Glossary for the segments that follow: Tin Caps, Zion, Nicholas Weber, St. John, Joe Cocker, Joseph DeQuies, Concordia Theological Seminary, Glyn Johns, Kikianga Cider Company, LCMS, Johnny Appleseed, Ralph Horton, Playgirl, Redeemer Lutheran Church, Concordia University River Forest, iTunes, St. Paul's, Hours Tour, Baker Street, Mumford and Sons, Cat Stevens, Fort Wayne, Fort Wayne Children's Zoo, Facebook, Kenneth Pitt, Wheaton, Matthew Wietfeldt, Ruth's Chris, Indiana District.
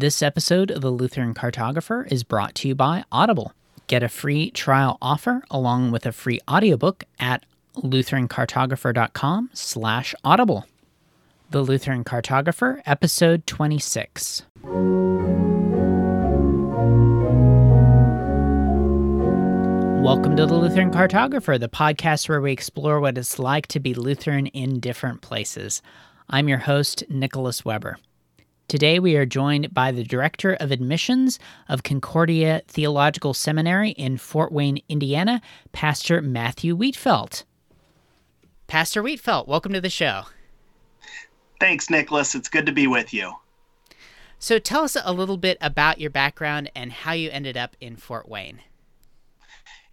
This episode of The Lutheran Cartographer is brought to you by Audible. Get a free trial offer along with a free audiobook at lutherancartographer.com/audible. The Lutheran Cartographer, Episode 26. Welcome to The Lutheran Cartographer, the podcast where we explore what it's like to be Lutheran in different places. I'm your host, Nicholas Weber. Today we are joined by the Director of Admissions of Concordia Theological Seminary in Fort Wayne, Indiana, Pastor Matthew Wietfeldt. Pastor Wietfeldt, welcome to the show. Thanks, Nicholas. It's good to be with you. So tell us a little bit about your background and how you ended up in Fort Wayne.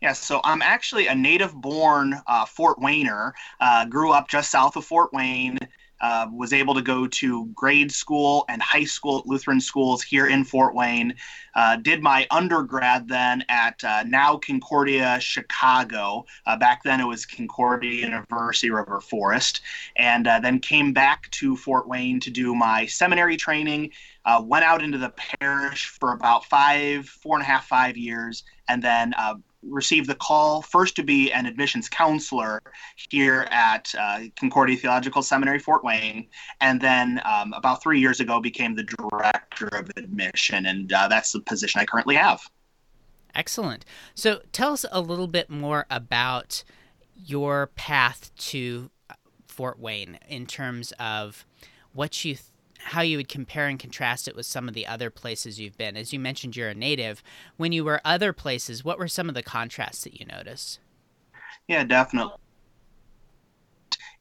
Yes, so I'm actually a native-born Fort Wayner, grew up just south of Fort Wayne, was able to go to grade school and high school at Lutheran schools here in Fort Wayne, did my undergrad then at now Concordia, Chicago. Back then it was Concordia University River Forest, and then came back to Fort Wayne to do my seminary training, went out into the parish for about four and a half, 5 years, and then received the call first to be an admissions counselor here at Concordia Theological Seminary, Fort Wayne, and then about 3 years ago became the Director of Admission, and that's the position I currently have. Excellent. So tell us a little bit more about your path to Fort Wayne in terms of what you how you would compare and contrast it with some of the other places you've been. As you mentioned, you're a native. When you were other places, what were some of the contrasts that you noticed? Yeah, definitely.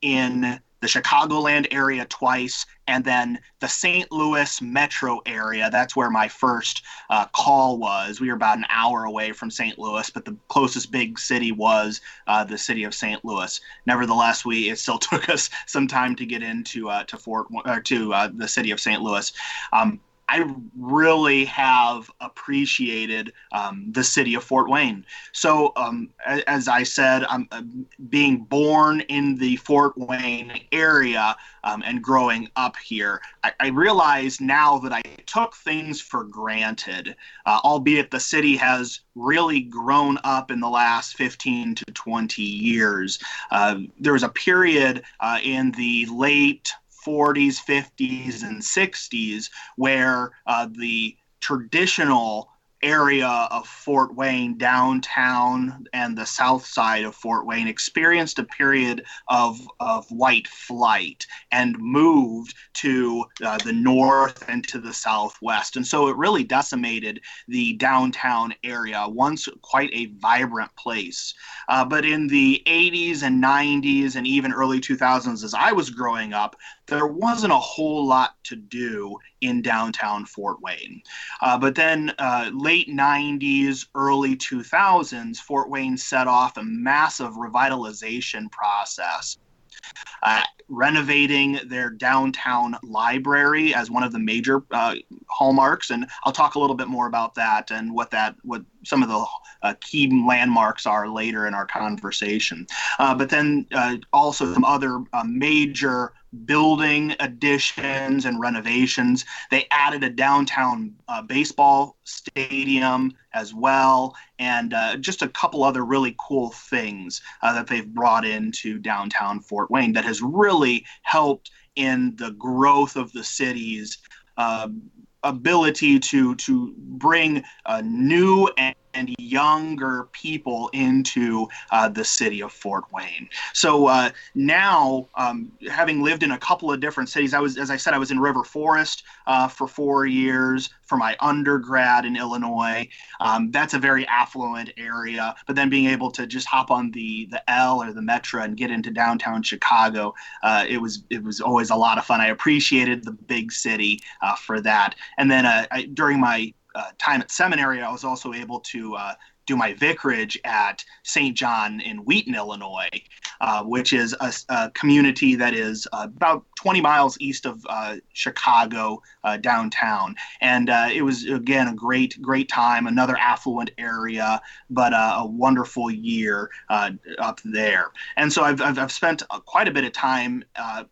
In the Chicagoland area twice, and then the St. Louis metro area. That's where my first call was. We were about an hour away from St. Louis, but the closest big city was the city of St. Louis. Nevertheless, it still took us some time to get into the city of St. Louis. I really have appreciated the city of Fort Wayne. So, as I said, I'm being born in the Fort Wayne area and growing up here, I realize now that I took things for granted, albeit the city has really grown up in the last 15 to 20 years. There was a period in the late 40s, 50s, and 60s, where the traditional area of Fort Wayne, downtown and the south side of Fort Wayne, experienced a period of white flight and moved to the north and to the southwest. And so it really decimated the downtown area, once quite a vibrant place. But in the 80s and 90s and even early 2000s, as I was growing up, there wasn't a whole lot to do in downtown Fort Wayne. But then late 90s, early 2000s, Fort Wayne set off a massive revitalization process, renovating their downtown library as one of the major hallmarks. And I'll talk a little bit more about that and what some of the key landmarks are later in our conversation. But then also some other major building additions and renovations. They added a downtown baseball stadium as well, and just a couple other really cool things that they've brought into downtown Fort Wayne that has really helped in the growth of the city's ability to bring new and younger people into the city of Fort Wayne. So now, having lived in a couple of different cities, I was in River Forest for 4 years for my undergrad in Illinois. That's a very affluent area, but then being able to just hop on the L or the Metro and get into downtown Chicago, it was always a lot of fun. I appreciated the big city for that. And then during my time at seminary, I was also able to do my vicarage at St. John in Wheaton, Illinois, which is a community that is about 20 miles east of Chicago downtown. And it was, again, a great time, another affluent area, but a wonderful year up there. And so I've spent quite a bit of time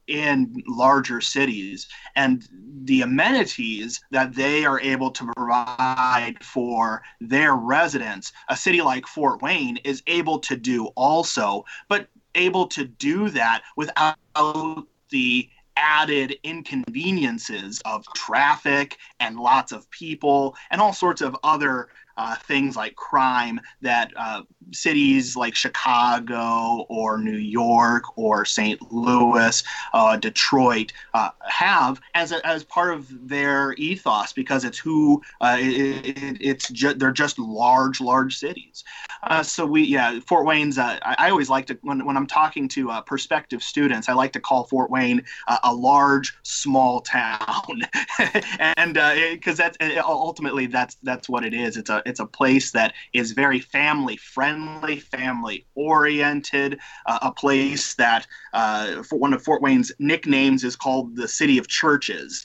in larger cities, and the amenities that they are able to provide for their residents, a city like Fort Wayne is able to do also, but able to do that without the added inconveniences of traffic and lots of people and all sorts of other things like crime that cities like Chicago or New York or St. Louis, Detroit have as part of their ethos, because it's who they're just large cities. So Fort Wayne's. I always like to when I'm talking to prospective students, I like to call Fort Wayne a large small town, and because ultimately that's what it is. It's a place that is very family-friendly, family-oriented, a place that for one of Fort Wayne's nicknames is called the City of Churches.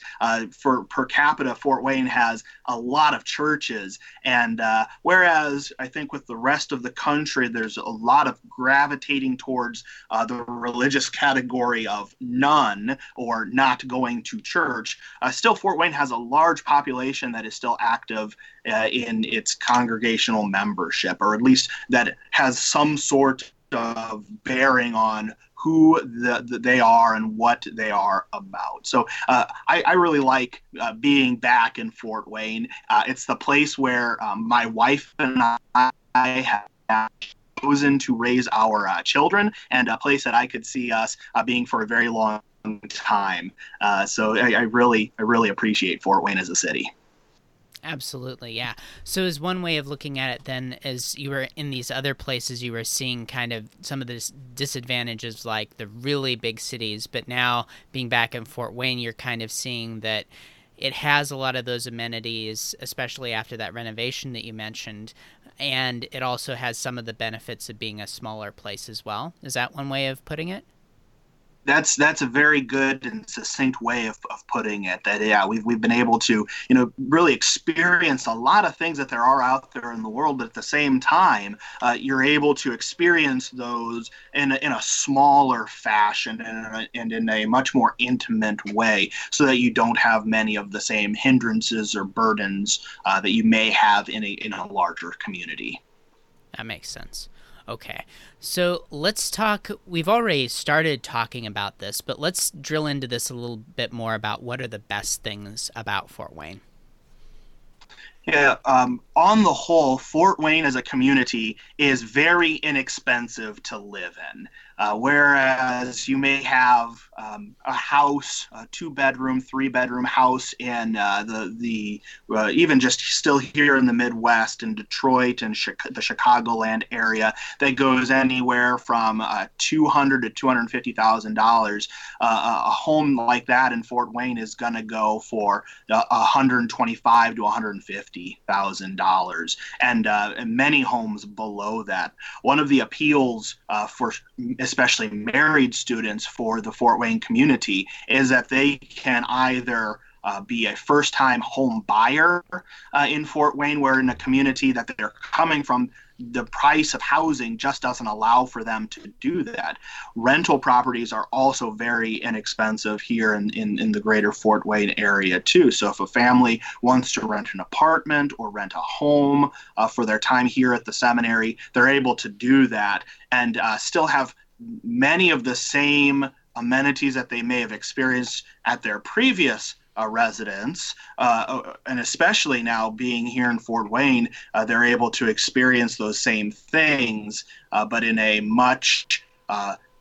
For per capita, Fort Wayne has a lot of churches, and whereas I think with the rest of the country, there's a lot of gravitating towards the religious category of none or not going to church, still Fort Wayne has a large population that is still active in its congregational membership, or at least that has some sort of bearing on who they are and what they are about. So I really like being back in Fort Wayne. It's the place where my wife and I have chosen to raise our children, and a place that I could see us being for a very long time. So I really appreciate Fort Wayne as a city. Absolutely, yeah. So as one way of looking at it then, as you were in these other places, you were seeing kind of some of the disadvantages like the really big cities, but now being back in Fort Wayne, you're kind of seeing that it has a lot of those amenities, especially after that renovation that you mentioned, and it also has some of the benefits of being a smaller place as well. Is that one way of putting it? That's a very good and succinct way of putting it. That we've been able to really experience a lot of things that there are out there in the world, but at the same time you're able to experience those in a smaller fashion and in a much more intimate way, so that you don't have many of the same hindrances or burdens that you may have in a larger community. That makes sense. Okay, so let's talk, we've already started talking about this, but let's drill into this a little bit more about what are the best things about Fort Wayne. Yeah, on the whole, Fort Wayne as a community is very inexpensive to live in. Whereas you may have a house, a 2-bedroom, 3-bedroom house in the even just still here in the Midwest in Detroit and the Chicagoland area that goes anywhere from $200,000 to $250,000. A home like that in Fort Wayne is going to go for $125,000 to $150,000, and many homes below that. One of the appeals for especially married students for the Fort Wayne community is that they can either be a first-time home buyer in Fort Wayne, where in a community that they're coming from, the price of housing just doesn't allow for them to do that. Rental properties are also very inexpensive here in the greater Fort Wayne area too. So if a family wants to rent an apartment or rent a home for their time here at the seminary, they're able to do that and still have many of the same amenities that they may have experienced at their previous residents, and especially now being here in Fort Wayne, they're able to experience those same things, but in a much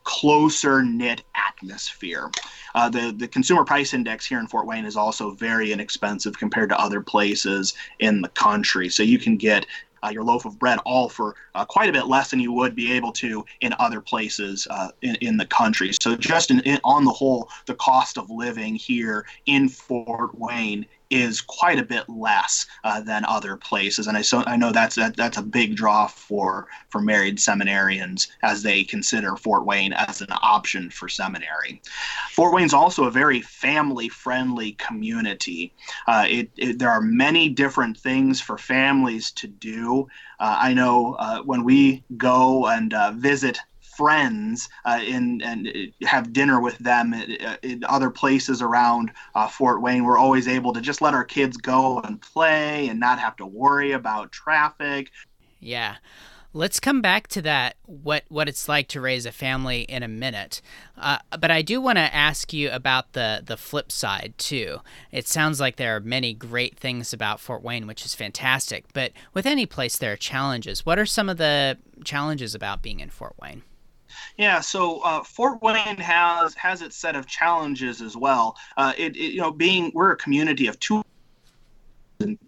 closer knit atmosphere. The consumer price index here in Fort Wayne is also very inexpensive compared to other places in the country. So you can get your loaf of bread all for quite a bit less than you would be able to in other places in the country. So just on the whole, the cost of living here in Fort Wayne is quite a bit less than other places, and I know that's a big draw for married seminarians as they consider Fort Wayne as an option for seminary. Fort Wayne's also a very family-friendly community. There are many different things for families to do. I know when we go and visit friends and have dinner with them in other places around Fort Wayne, we're always able to just let our kids go and play and not have to worry about traffic. Yeah. Let's come back to that, what it's like to raise a family in a minute. But I do want to ask you about the flip side, too. It sounds like there are many great things about Fort Wayne, which is fantastic. But with any place, there are challenges. What are some of the challenges about being in Fort Wayne? Yeah, so Fort Wayne has its set of challenges as well. We're a community of 2,000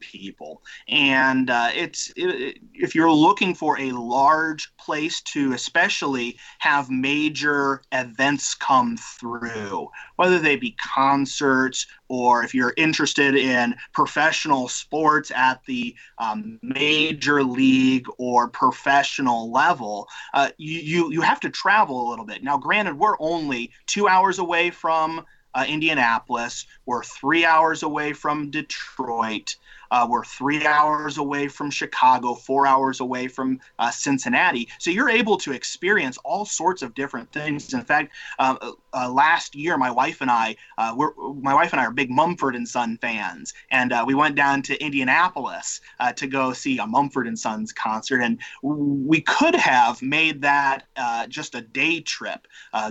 people, and if you're looking for a large place to especially have major events come through, whether they be concerts or if you're interested in professional sports at the major league or professional level, you have to travel a little bit. Now, granted, we're only 2 hours away from Indianapolis. We're 3 hours away from Detroit. We're 3 hours away from Chicago, 4 hours away from Cincinnati. So you're able to experience all sorts of different things. In fact, last year, my wife and I are big Mumford and Sons fans, and we went down to Indianapolis to go see a Mumford and Sons concert. And we could have made that just a day trip,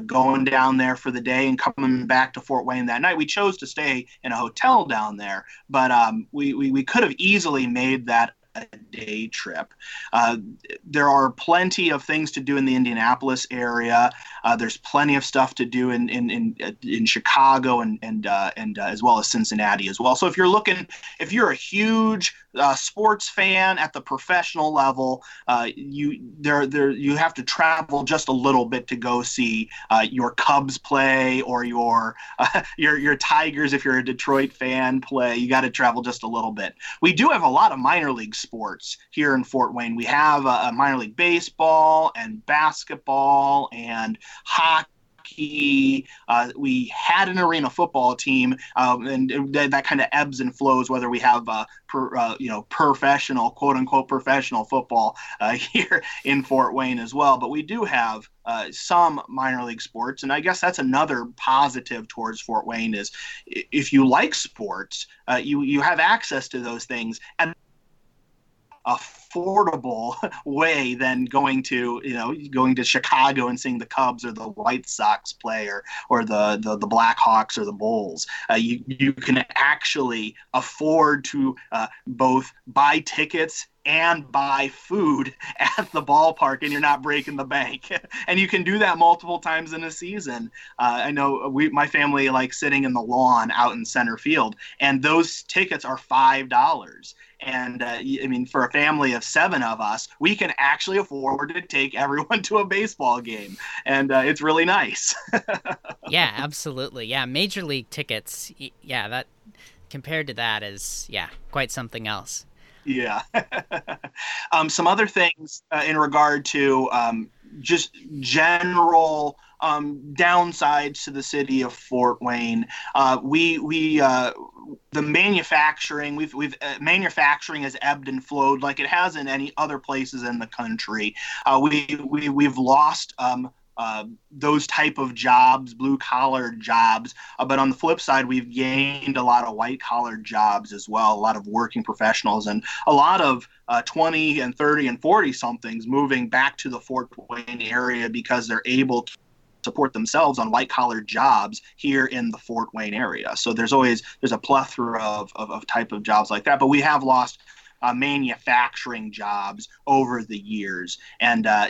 going down there for the day and coming back to Fort Wayne that night. We chose to stay in a hotel down there, but we could have easily made that a day trip. There are plenty of things to do in the Indianapolis area. There's plenty of stuff to do in Chicago and as well as Cincinnati as well. So if you're a huge sports fan at the professional level, you have to travel just a little bit to go see your Cubs play or your Tigers if you're a Detroit fan play. You got to travel just a little bit. We do have a lot of minor league sports here in Fort Wayne. We have minor league baseball and basketball and hockey. We had an arena football team, and that kind of ebbs and flows whether we have professional, quote unquote, professional football here in Fort Wayne as well. But we do have some minor league sports, and I guess that's another positive towards Fort Wayne is if you like sports, you have access to those things and affordable way than going to Chicago and seeing the Cubs or the White Sox play or the Blackhawks or the Bulls. You can actually afford to both buy tickets and buy food at the ballpark, and you're not breaking the bank. And you can do that multiple times in a season. I know my family likes sitting in the lawn out in center field, and those tickets are $5. And for a family of seven of us, we can actually afford to take everyone to a baseball game, and it's really nice. Yeah, absolutely. Yeah, major league tickets. Yeah, that compared to that is quite something else. Yeah. Some other things in regard to just general downsides to the city of Fort Wayne. The manufacturing, manufacturing has ebbed and flowed like it has in any other places in the country. We've lost those type of jobs, blue-collar jobs. But on the flip side, we've gained a lot of white-collar jobs as well, a lot of working professionals, and a lot of 20 and 30 and 40-somethings moving back to the Fort Wayne area because they're able to support themselves on white-collar jobs here in the Fort Wayne area. So there's a plethora of type of jobs like that, but we have lost manufacturing jobs over the years. And I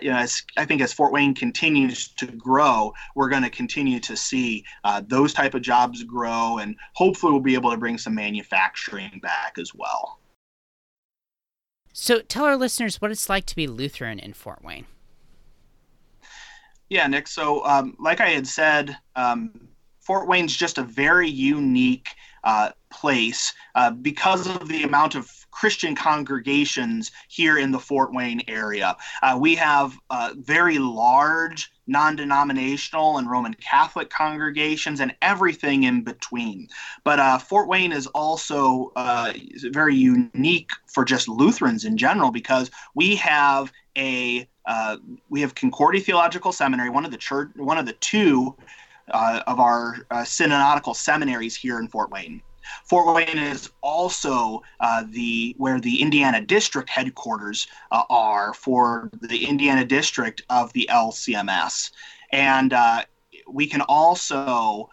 think as Fort Wayne continues to grow, we're going to continue to see those type of jobs grow, and hopefully we'll be able to bring some manufacturing back as well. So tell our listeners what it's like to be Lutheran in Fort Wayne. Yeah, Nick. So like I had said, Fort Wayne's just a very unique place because of the amount of Christian congregations here in the Fort Wayne area. We have very large non-denominational and Roman Catholic congregations and everything in between. But Fort Wayne is also very unique for just Lutherans in general, because we have Concordia Theological Seminary, one of the two of our synodical seminaries here in Fort Wayne. Fort Wayne is also where the Indiana District headquarters are for the Indiana District of the LCMS, and we also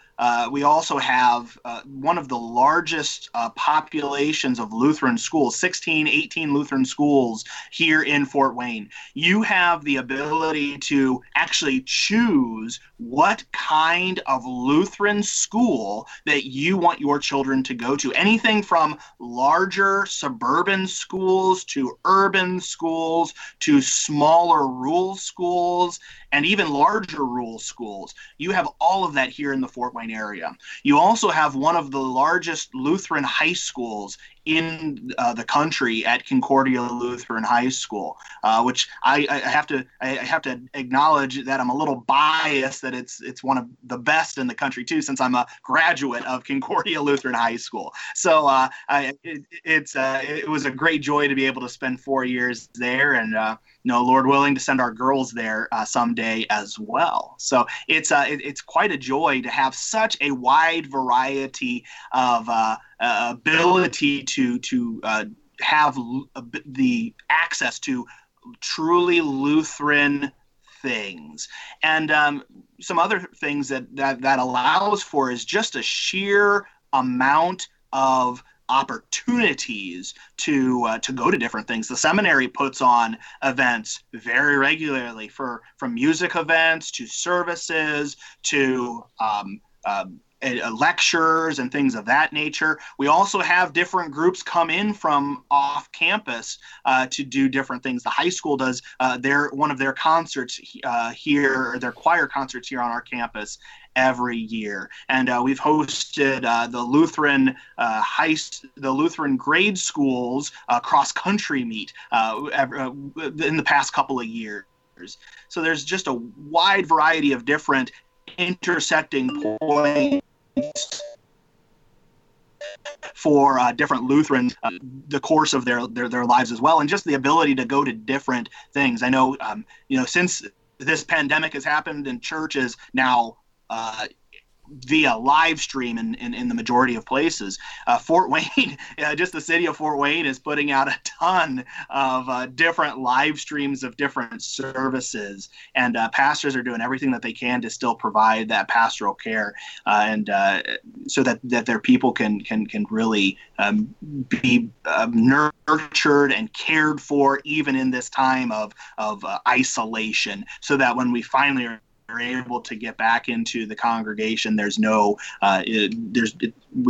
have one of the largest populations of Lutheran schools, 18 Lutheran schools here in Fort Wayne. You have the ability to actually choose what kind of Lutheran school that you want your children to go to. Anything from larger suburban schools to urban schools to smaller rural schools and even larger rural schools. You have all of that here in the Fort Wayne area. You also have one of the largest Lutheran high schools in the country at Concordia Lutheran High School, which I have to acknowledge that I'm a little biased that it's one of the best in the country too, since I'm a graduate of Concordia Lutheran High School. So it was a great joy to be able to spend 4 years there, and Lord willing, to send our girls there someday as well. So it's quite a joy to have such a wide variety of ability to have the access to truly Lutheran things. And some other things that allows for is just a sheer amount of opportunities to go to different things. The seminary puts on events very regularly, from music events to services to lectures and things of that nature. We also have different groups come in from off campus to do different things. The high school does one of their concerts here, their choir concerts here on our campus every year, and we've hosted the Lutheran grade schools cross country meet in the past couple of years. So there's just a wide variety of different intersecting points for different Lutherans, the course of their lives as well, and just the ability to go to different things. I know, since this pandemic has happened and church is now via live stream in the majority of places, Fort Wayne, just the city of Fort Wayne, is putting out a ton of different live streams of different services, and pastors are doing everything that they can to still provide that pastoral care, and so that their people can really be nurtured and cared for even in this time of isolation, so that when we finally are able to get back into the congregation, we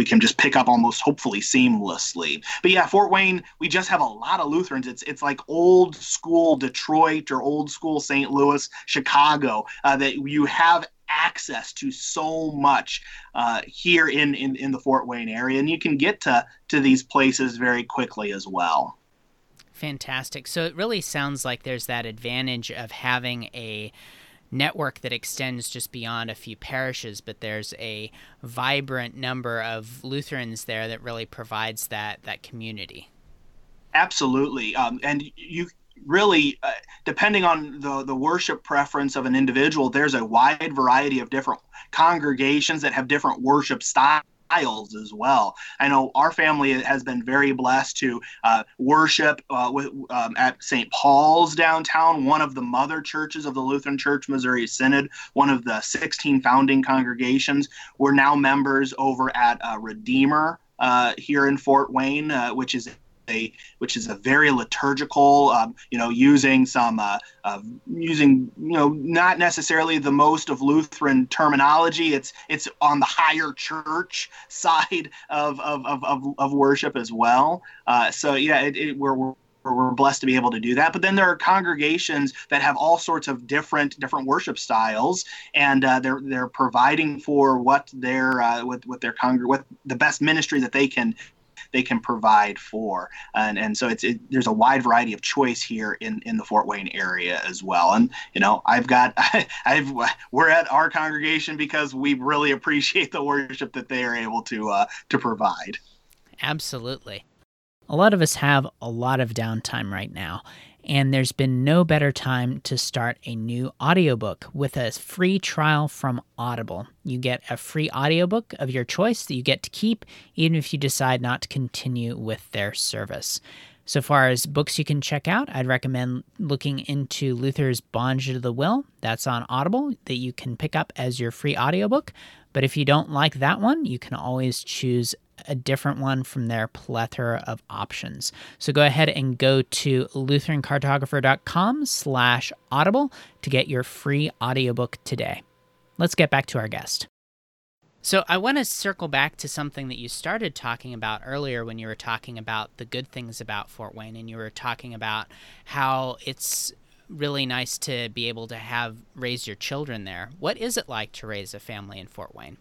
can just pick up almost hopefully seamlessly. But yeah, Fort Wayne, we just have a lot of Lutherans. It's like old school Detroit or old school St. Louis, Chicago, that you have access to so much here in the Fort Wayne area, and you can get to these places very quickly as well. Fantastic. So it really sounds like there's that advantage of having a network that extends just beyond a few parishes, but there's a vibrant number of Lutherans there that really provides that community. Absolutely. And you really, depending on the worship preference of an individual, there's a wide variety of different congregations that have different worship styles as well. I know our family has been very blessed to worship at St. Paul's downtown, one of the mother churches of the Lutheran Church Missouri Synod, one of the 16 founding congregations. We're now members over at Redeemer here in Fort Wayne, which is a very liturgical, using not necessarily the most of Lutheran terminology. It's on the higher church side of worship as well. So yeah, we're we're blessed to be able to do that. But then there are congregations that have all sorts of different worship styles, and they're providing for what the best ministry that they can provide for. And so there's a wide variety of choice here in the Fort Wayne area as well. And, you know, we're at our congregation because we really appreciate the worship that they are able to provide. Absolutely. A lot of us have a lot of downtime right now, and there's been no better time to start a new audiobook with a free trial from Audible. You get a free audiobook of your choice that you get to keep, even if you decide not to continue with their service. So far as books you can check out, I'd recommend looking into Luther's Bondage to the Will. That's on Audible, that you can pick up as your free audiobook. But if you don't like that one, you can always choose a different one from their plethora of options. So go ahead and go to lutherancartographer.com/audible to get your free audiobook today. Let's get back to our guest. So I want to circle back to something that you started talking about earlier when you were talking about the good things about Fort Wayne, and you were talking about how it's really nice to be able to raise your children there. What is it like to raise a family in Fort Wayne?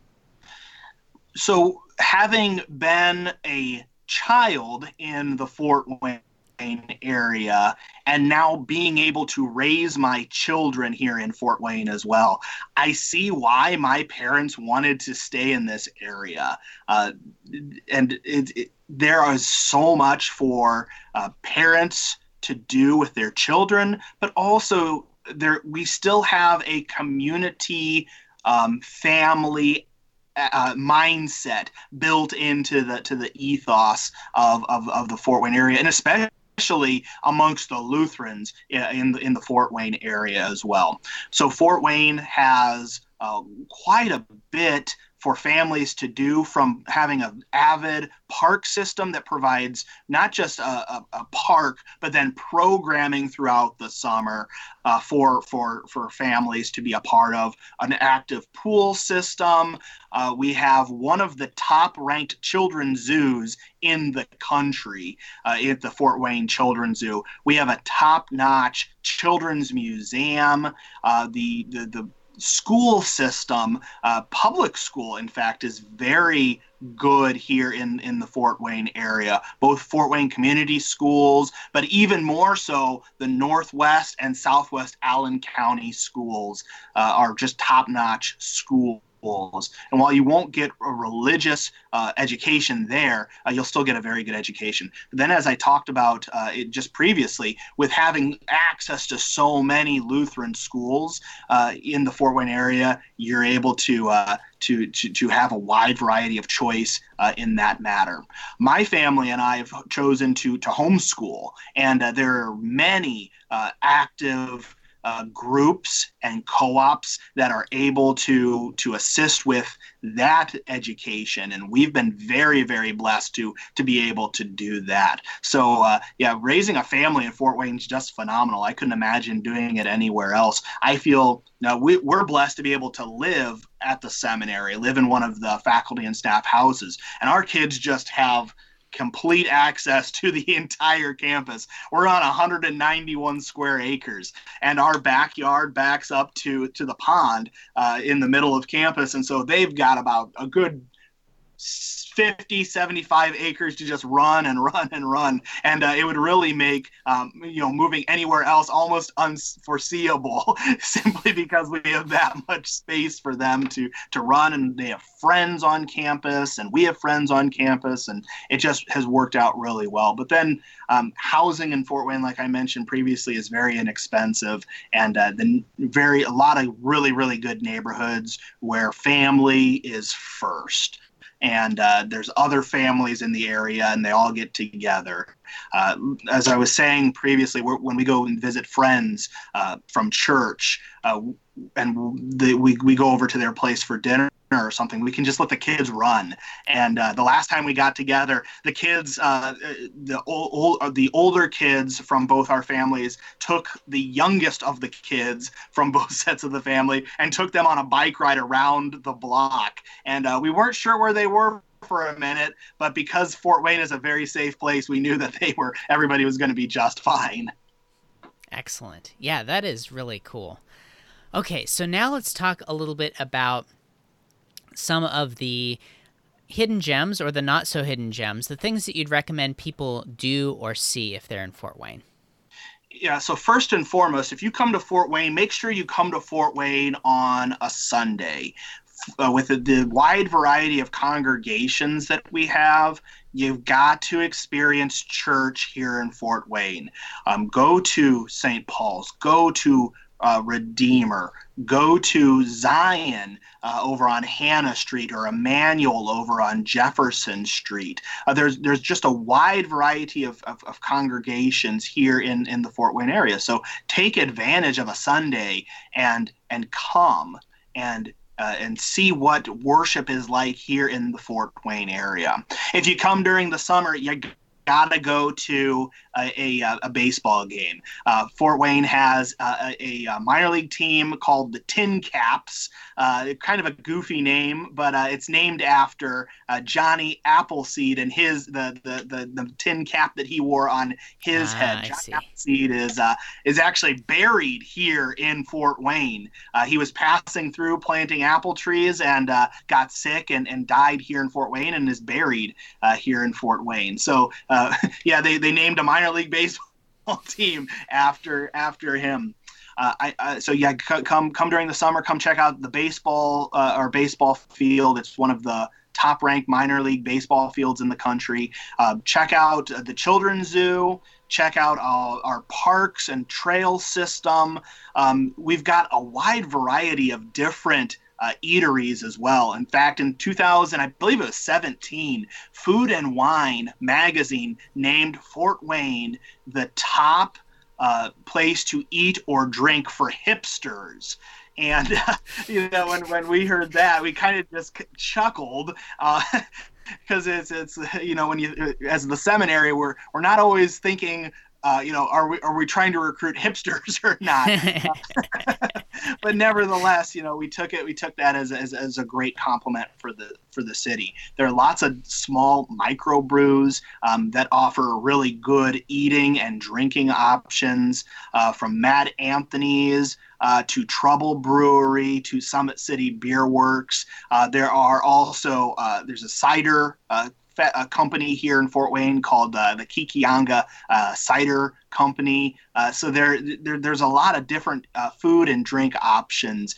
So having been a child in the Fort Wayne area and now being able to raise my children here in Fort Wayne as well, I see why my parents wanted to stay in this area. And there is so much for parents to do with their children, but also we still have a community family mindset built into the ethos of the Fort Wayne area, and especially amongst the Lutherans in the Fort Wayne area as well. So Fort Wayne has quite a bit for families to do, from having an avid park system that provides not just a park, but then programming throughout the summer for families to be a part of, an active pool system. We have one of the top-ranked children's zoos in the country at the Fort Wayne Children's Zoo. We have a top-notch children's museum. The school system, public school, in fact, is very good here in the Fort Wayne area, both Fort Wayne community schools, but even more so the Northwest and Southwest Allen County schools are just top-notch schools. And while you won't get a religious education there, you'll still get a very good education. Then, as I talked about it just previously, with having access to so many Lutheran schools in the Fort Wayne area, you're able to have a wide variety of choice in that matter. My family and I have chosen to homeschool, and there are many active groups and co-ops that are able to assist with that education, and we've been very, very blessed to be able to do that. So raising a family in Fort Wayne is just phenomenal. I couldn't imagine doing it anywhere else. I feel we're blessed to be able to live at the seminary, live in one of the faculty and staff houses, and our kids just have complete access to the entire campus. We're on 191 square acres, and our backyard backs up to the pond in the middle of campus. And so they've got about a good 50, 75 acres to just run and run and run. And it would really make, moving anywhere else almost unforeseeable simply because we have that much space for them to run, and they have friends on campus and we have friends on campus, and it just has worked out really well. But then housing in Fort Wayne, like I mentioned previously, is very inexpensive, and a lot of really, really good neighborhoods where family is first. And there's other families in the area, and they all get together. As I was saying previously, when we go and visit friends from church, and we go over to their place for dinner or something, we can just let the kids run. And the last time we got together, the kids, the older kids from both our families took the youngest of the kids from both sets of the family and took them on a bike ride around the block. And we weren't sure where they were for a minute, but because Fort Wayne is a very safe place, we knew that everybody was going to be just fine. Excellent. Yeah, that is really cool. Okay, so now let's talk a little bit about some of the hidden gems or the not so hidden gems, the things that you'd recommend people do or see if they're in Fort Wayne. Yeah, so first and foremost, if you come to Fort Wayne, make sure you come to Fort Wayne on a Sunday. With the wide variety of congregations that we have, you've got to experience church here in Fort Wayne. Go to St. Paul's, go to Redeemer, go to Zion over on Hannah Street, or Emmanuel over on Jefferson Street. There's just a wide variety of congregations here in the Fort Wayne area. So take advantage of a Sunday and come and see what worship is like here in the Fort Wayne area. If you come during the summer, you gotta go to a baseball game. Fort Wayne has a minor league team called the Tin Caps. Kind of a goofy name, but it's named after Johnny Appleseed and his the tin cap that he wore on his head. Johnny Appleseed is actually buried here in Fort Wayne. He was passing through planting apple trees and got sick and died here in Fort Wayne and is buried here in Fort Wayne. So. They named a minor league baseball team after him. Come during the summer. Come check out the baseball field. It's one of the top-ranked minor league baseball fields in the country. Check out the Children's Zoo. Check out our parks and trail system. We've got a wide variety of different eateries as well. In fact, in 2000, I believe it was 17, Food and Wine magazine named Fort Wayne the top place to eat or drink for hipsters. And when we heard that, we kind of just chuckled. Because it's when you, as the seminary, we're not always thinking, are we trying to recruit hipsters or not? But nevertheless, we took that as a great compliment for the city. There are lots of small microbrews that offer really good eating and drinking options, from Mad Anthony's to Trubble Brewery to Summit City Beer Works. There are also there's a cider a company here in Fort Wayne called the Kikianga Cider Company. So there's a lot of different food and drink options.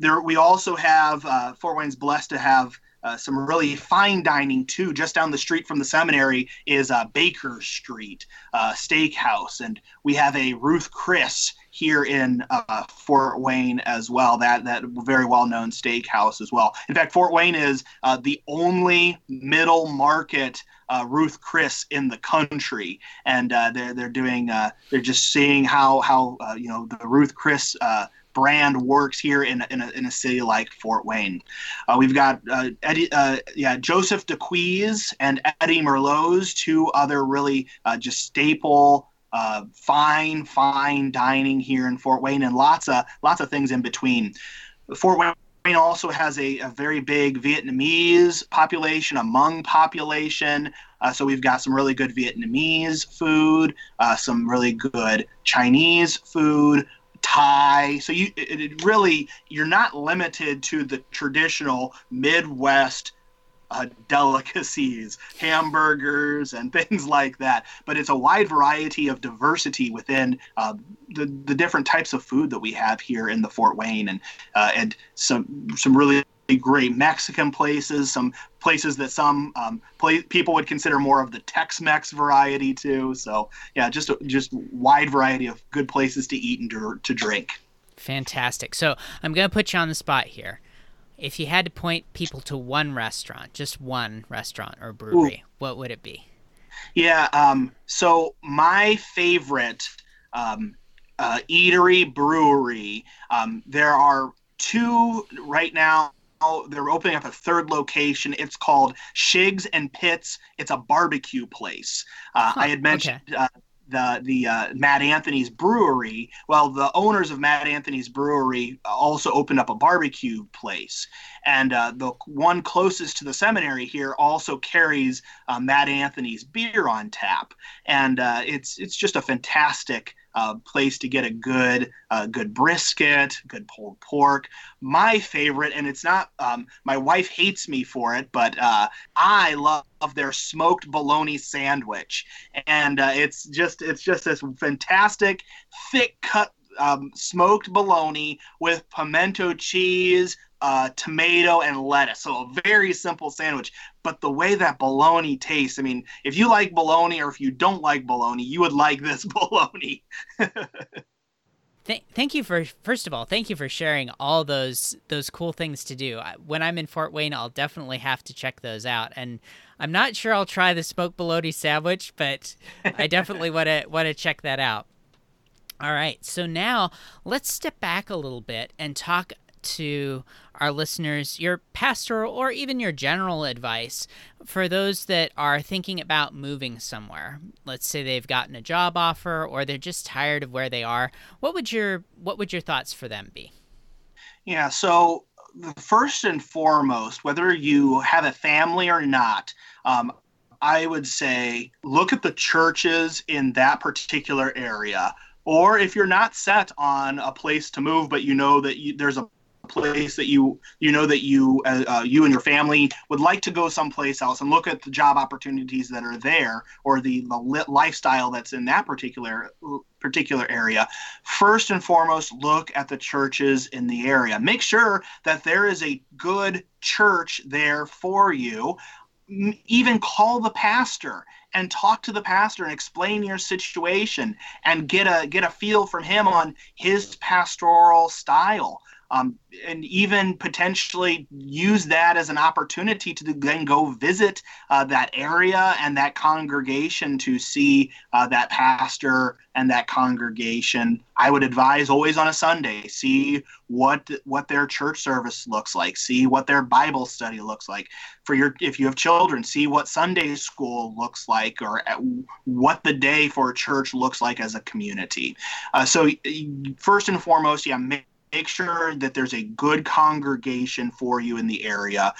We also have Fort Wayne's blessed to have some really fine dining too. Just down the street from the seminary is Baker Street Steakhouse, and we have a Ruth's Chris here in Fort Wayne as well. That very well-known steakhouse as well. In fact, Fort Wayne is the only middle market Ruth's Chris in the country, and they're just seeing how the Ruth's Chris brand works here in a city like Fort Wayne. We've got Joseph DeQuies and Eddie Merlot's, two other really just staple. Fine dining here in Fort Wayne, and lots of things in between. Fort Wayne also has a very big Vietnamese population, a Hmong population. So we've got some really good Vietnamese food, some really good Chinese food, Thai. So you're not limited to the traditional Midwest delicacies, hamburgers, and things like that. But it's a wide variety of diversity within the different types of food that we have here in the Fort Wayne, and some really great Mexican places, some places that people would consider more of the Tex-Mex variety too. So yeah, just wide variety of good places to eat and to drink. Fantastic. So I'm going to put you on the spot here. If you had to point people to one restaurant, just one restaurant or brewery, what would it be? Yeah, so my favorite eatery, brewery, there are two right now. They're opening up a third location. It's called Shigs and Pits. It's a barbecue place. I had mentioned the Mad Anthony's Brewery, well, the owners of Mad Anthony's Brewery also opened up a barbecue place. And the one closest to the seminary here also carries Mad Anthony's beer on tap. And it's just a fantastic place to get a good brisket, good pulled pork. My favorite, and it's not, my wife hates me for it, but I love their smoked bologna sandwich. And it's just this fantastic, thick cut smoked bologna with pimento cheese, tomato, and lettuce. So a very simple sandwich. But the way that bologna tastes, I mean, if you like bologna or if you don't like bologna, you would like this bologna. Thank you for sharing all those cool things to do. When I'm in Fort Wayne, I'll definitely have to check those out. And I'm not sure I'll try the smoked bologna sandwich, but I definitely want to check that out. All right, so now let's step back a little bit and talk to our listeners, your pastoral or even your general advice for those that are thinking about moving somewhere. Let's say they've gotten a job offer or they're just tired of where they are. What would your thoughts for them be? Yeah, so first and foremost, whether you have a family or not, I would say look at the churches in that particular area. Or if you're not set on a place to move, but you know that there's a place that you and your family would like to go someplace else, and look at the job opportunities that are there or the lifestyle that's in that particular area. First and foremost, look at the churches in the area. Make sure that there is a good church there for you. Even call the pastor and talk to the pastor and explain your situation and get a feel from him on his pastoral style. And even potentially use that as an opportunity to then go visit that area and that congregation to see that pastor and that congregation. I would advise always on a Sunday, see what their church service looks like, see what their Bible study looks like. If you have children, see what Sunday school looks like or what the day for church looks like as a community. So first and foremost, make sure that there's a good congregation for you in the area.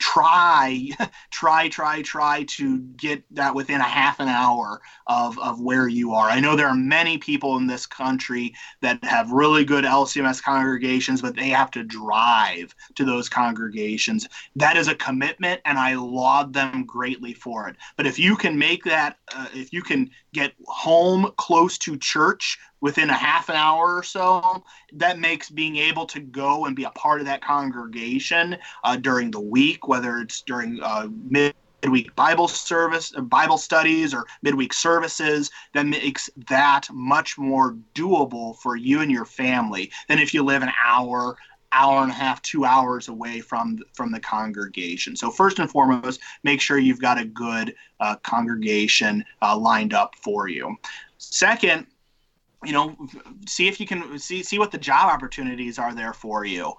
Try to get that within a half an hour of where you are. I know there are many people in this country that have really good LCMS congregations, but they have to drive to those congregations. That is a commitment, and I laud them greatly for it. But if you can make that, if you can get home close to church within a half an hour or so, that makes being able to go and be a part of that congregation during the week, whether it's during midweek Bible service, Bible studies, or midweek services, that makes that much more doable for you and your family than if you live an hour and a half, 2 hours away from the congregation. So first and foremost, make sure you've got a good congregation lined up for you. Second, see if you can see what the job opportunities are there for you.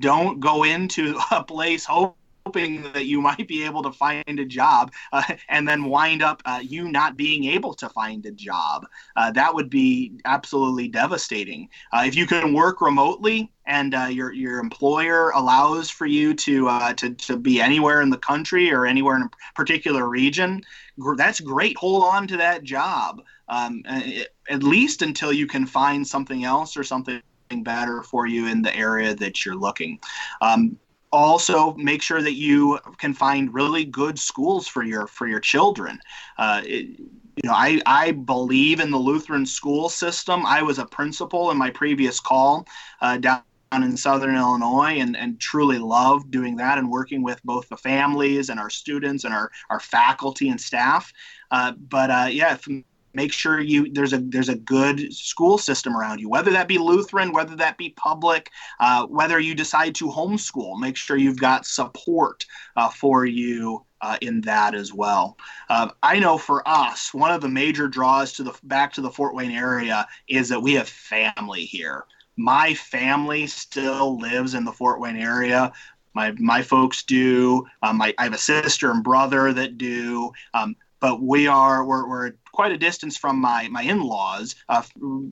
Don't go into a place hoping that you might be able to find a job and then wind up you not being able to find a job. That would be absolutely devastating. If you can work remotely and your employer allows for you to be anywhere in the country or anywhere in a particular region, that's great. Hold on to that job. At least until you can find something else or something better for you in the area that you're looking. Also, make sure that you can find really good schools for your children. I believe in the Lutheran school system. I was a principal in my previous call down in Southern Illinois and truly loved doing that and working with both the families and our students and our faculty and staff. Make sure there's a good school system around you, whether that be Lutheran, whether that be public, whether you decide to homeschool. Make sure you've got support for you in that as well. I know for us, one of the major draws back to the Fort Wayne area is that we have family here. My family still lives in the Fort Wayne area. My folks do. I have a sister and brother that do. but we're quite a distance from my in-laws.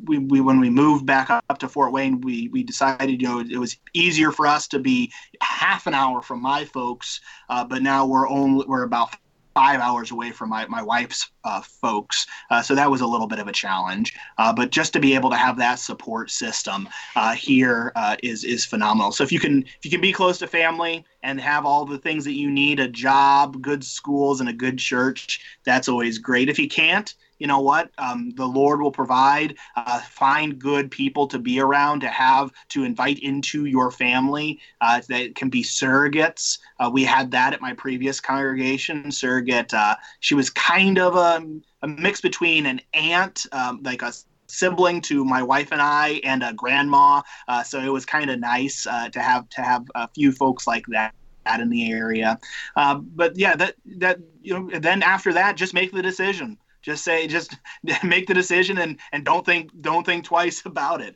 We when we moved back up to Fort Wayne, we decided, it was easier for us to be half an hour from my folks, but now we're about 5 hours away from my wife's folks. So that was a little bit of a challenge. But just to be able to have that support system here is phenomenal. So if you can be close to family and have all the things that you need, a job, good schools, and a good church, that's always great. If you can't, you know what? The Lord will provide. Find good people to be around, to invite into your family. That can be surrogates. We had that at my previous congregation. Surrogate. She was kind of a mix between an aunt, like a sibling to my wife and I, and a grandma. So it was kind of nice to have a few folks like that in the area. But yeah, that Then after that, just make the decision. Just make the decision and don't think twice about it.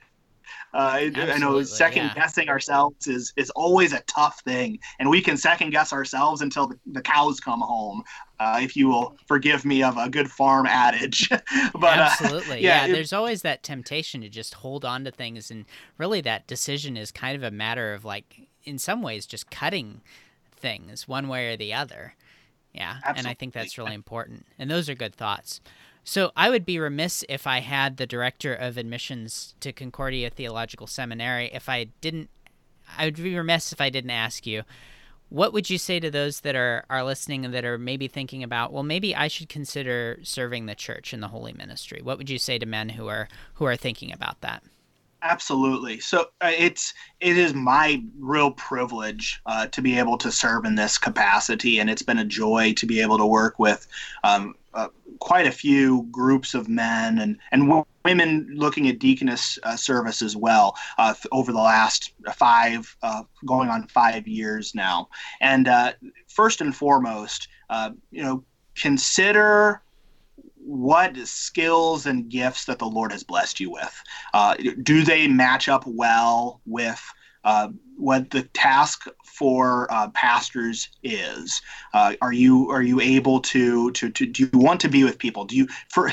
I know second guessing ourselves is always a tough thing, and we can second guess ourselves until the cows come home. If you will forgive me of a good farm adage. But, absolutely. There's always that temptation to just hold on to things. And really that decision is kind of a matter of in some ways just cutting things one way or the other. Yeah, absolutely. And I think that's really important. And those are good thoughts. So I would be remiss if I had the director of admissions to Concordia Theological Seminary. I would be remiss if I didn't ask you, what would you say to those that are listening and that are maybe thinking about, well, maybe I should consider serving the church in the holy ministry? What would you say to men who are thinking about that? Absolutely. So it is my real privilege to be able to serve in this capacity, and it's been a joy to be able to work with quite a few groups of men and women looking at deaconess service as well over the last going on 5 years now. And first and foremost, consider what skills and gifts that the Lord has blessed you with. Do they match up well with what the task for pastors is? Are you able to do you want to be with people? Do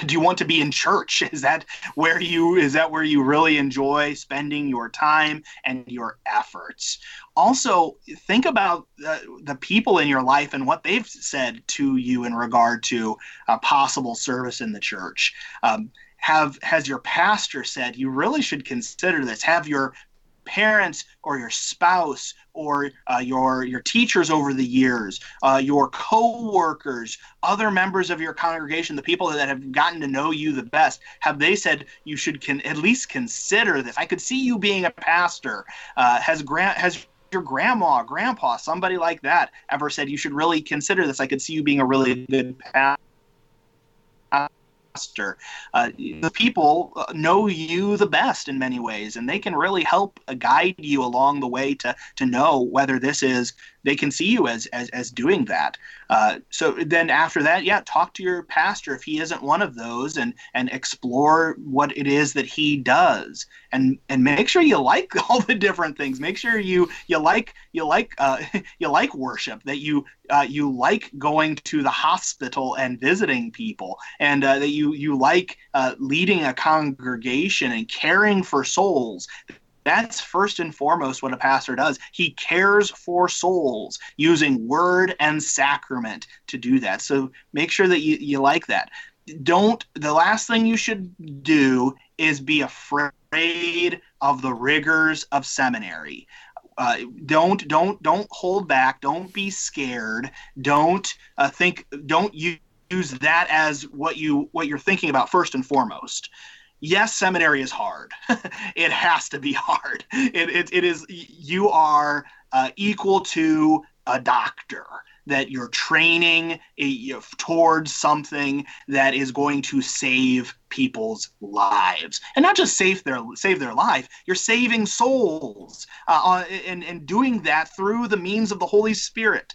you want to be in church? Is that where you really enjoy spending your time and your efforts? Also, think about the people in your life and what they've said to you in regard to a possible service in the church. Has your pastor said you really should consider this? Have your parents or your spouse or your teachers over the years, your co-workers, other members of your congregation, the people that have gotten to know you the best, have they said you should at least consider this? I could see you being a pastor. Has your grandma, grandpa, somebody like that ever said you should really consider this? I could see you being a really good pastor. The people know you the best in many ways, and they can really help guide you along the way to know whether they can see you as doing that. So then after that, talk to your pastor if he isn't one of those, and explore what it is that he does, and make sure you like all the different things. Make sure you like worship, that you like going to the hospital and visiting people, and that you like leading a congregation and caring for souls. That's first and foremost what a pastor does. He cares for souls using word and sacrament to do that. So make sure that you like that. The last thing you should do is be afraid of the rigors of seminary. Don't hold back. Don't be scared. Don't use that as what you're thinking about first and foremost. Yes, seminary is hard. It has to be hard. It is. You are equal to a doctor, that you're training towards something that is going to save people's lives, and not just save their life. You're saving souls, and doing that through the means of the Holy Spirit.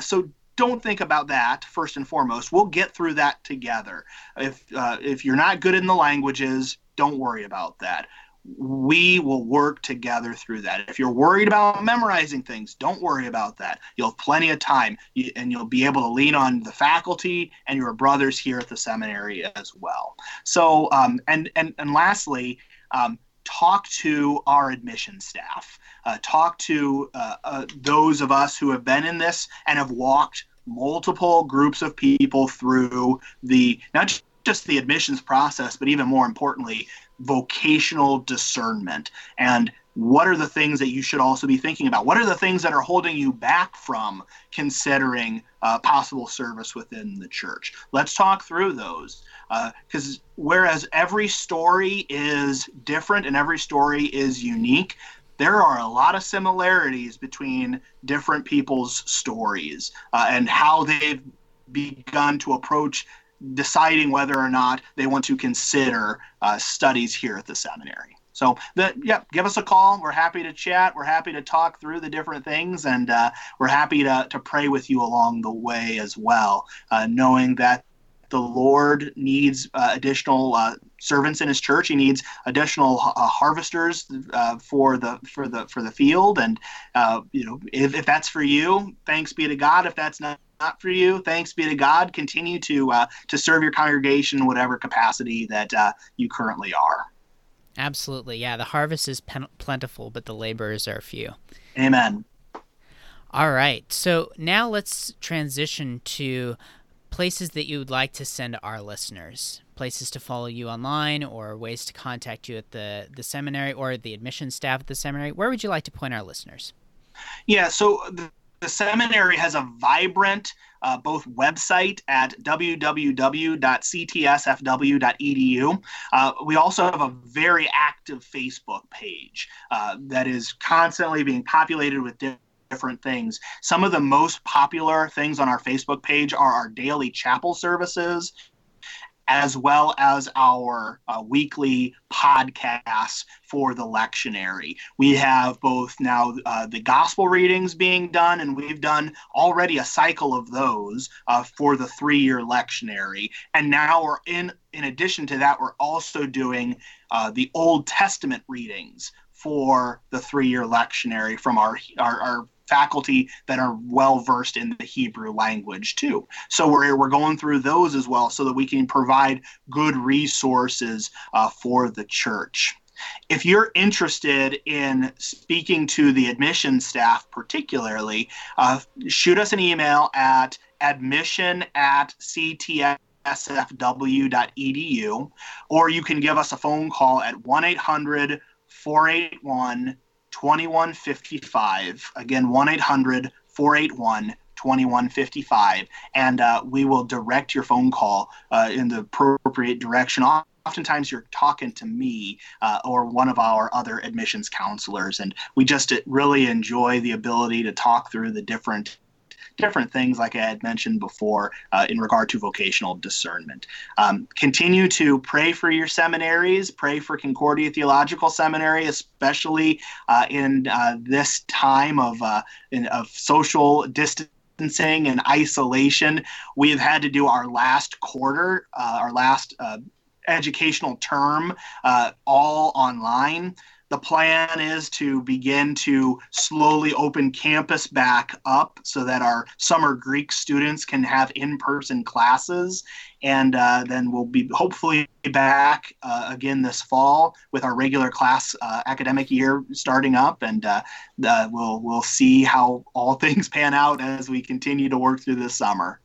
So. Don't think about that first and foremost. We'll get through that together. If you're not good in the languages, don't worry about that. we will work together through that. If you're worried about memorizing things, don't worry about that. You'll have plenty of time, and you'll be able to lean on the faculty and your brothers here at the seminary as well. So, and lastly, talk to our admission staff. Talk to those of us who have been in this and have walked multiple groups of people through the, not just the admissions process, but even more importantly, vocational discernment. And what are the things that you should also be thinking about? What are the things that are holding you back from considering possible service within the church? Let's talk through those. Because whereas every story is different and every story is unique, there are a lot of similarities between different people's stories and how they've begun to approach deciding whether or not they want to consider studies here at the seminary. So, give us a call. We're happy to chat. We're happy to talk through the different things, and we're happy to pray with you along the way as well, knowing that the Lord needs additional servants in His church. He needs additional harvesters for the field. And if that's for you, thanks be to God. If that's not for you, thanks be to God. Continue to serve your congregation in whatever capacity that you currently are. Absolutely. Yeah, the harvest is plentiful, but the laborers are few. Amen. All right. So now let's transition to places that you would like to send our listeners, places to follow you online or ways to contact you at the seminary or the admissions staff at the seminary. Where would you like to point our listeners? Yeah, so the seminary has a vibrant both website at www.ctsfw.edu. We also have a very active Facebook page that is constantly being populated with different things. Some of the most popular things on our Facebook page are our daily chapel services, as well as our weekly podcasts for the lectionary. We have both now the gospel readings being done, and we've done already a cycle of those for the 3-year lectionary. And now we're in addition to that, we're also doing the Old Testament readings for the 3-year lectionary from our faculty that are well versed in the Hebrew language too. So we're going through those as well, so that we can provide good resources for the church. If you're interested in speaking to the admissions staff, particularly, shoot us an email at admission@ctsfw.edu, or you can give us a phone call at 1-800-481-2155. Again, 1-800-481-2155, and we will direct your phone call in the appropriate direction. Oftentimes you're talking to me or one of our other admissions counselors, and we just really enjoy the ability to talk through the different things, like I had mentioned before, in regard to vocational discernment. Continue to pray for your seminaries, pray for Concordia Theological Seminary, especially in this time of social distancing and isolation. We have had to do our last quarter, our last educational term, all online. The plan is to begin to slowly open campus back up so that our summer Greek students can have in-person classes. And then we'll be hopefully back again this fall with our regular class academic year starting up. And we'll see how all things pan out as we continue to work through this summer.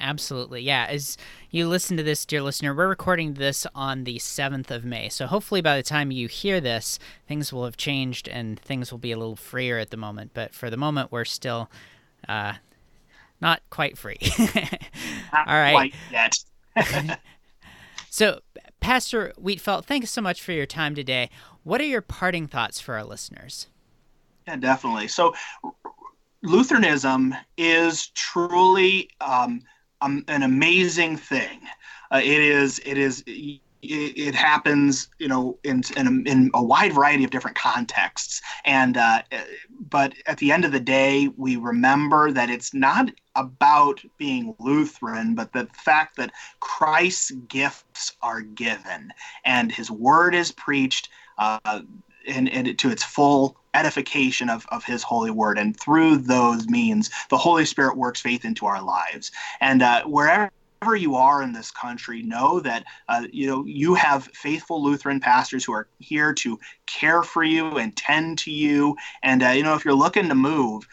Absolutely. Yeah. As you listen to this, dear listener, we're recording this on the 7th of May. So hopefully by the time you hear this, things will have changed and things will be a little freer at the moment. But for the moment, we're still not quite free. All right. Not quite yet. So, Pastor Wietfeldt, thanks so much for your time today. What are your parting thoughts for our listeners? Yeah, definitely. So Lutheranism is truly an amazing thing. It is it happens, you know, in a wide variety of different contexts. And but at the end of the day, we remember that it's not about being Lutheran, but the fact that Christ's gifts are given and his word is preached and to its full edification of his holy word. And through those means, the Holy Spirit works faith into our lives. And wherever you are in this country, know that you have faithful Lutheran pastors who are here to care for you and tend to you. And if you're looking to move,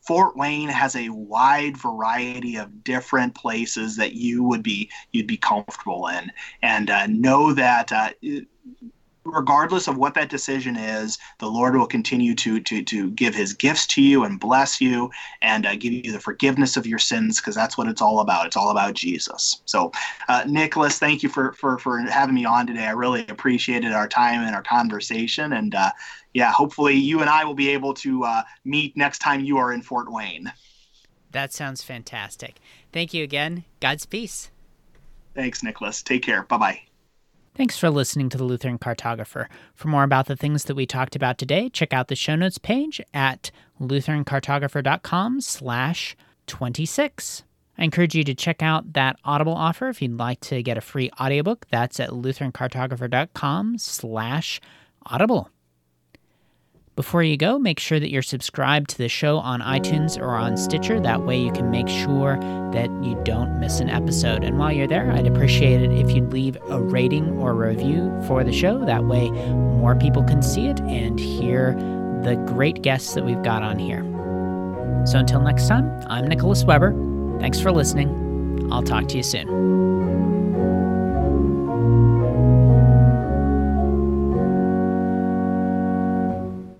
Fort Wayne has a wide variety of different places that you'd be comfortable in. And know that regardless of what that decision is, the Lord will continue to give his gifts to you and bless you and give you the forgiveness of your sins, because that's what it's all about. It's all about Jesus. So, Nicholas, thank you for having me on today. I really appreciated our time and our conversation. And, hopefully you and I will be able to meet next time you are in Fort Wayne. That sounds fantastic. Thank you again. God's peace. Thanks, Nicholas. Take care. Bye-bye. Thanks for listening to The Lutheran Cartographer. For more about the things that we talked about today, check out the show notes page at LutheranCartographer.com/26. I encourage you to check out that Audible offer if you'd like to get a free audiobook. That's at LutheranCartographer.com/Audible. Before you go, make sure that you're subscribed to the show on iTunes or on Stitcher. That way you can make sure that you don't miss an episode. And while you're there, I'd appreciate it if you'd leave a rating or review for the show. That way more people can see it and hear the great guests that we've got on here. So until next time, I'm Nicholas Weber. Thanks for listening. I'll talk to you soon.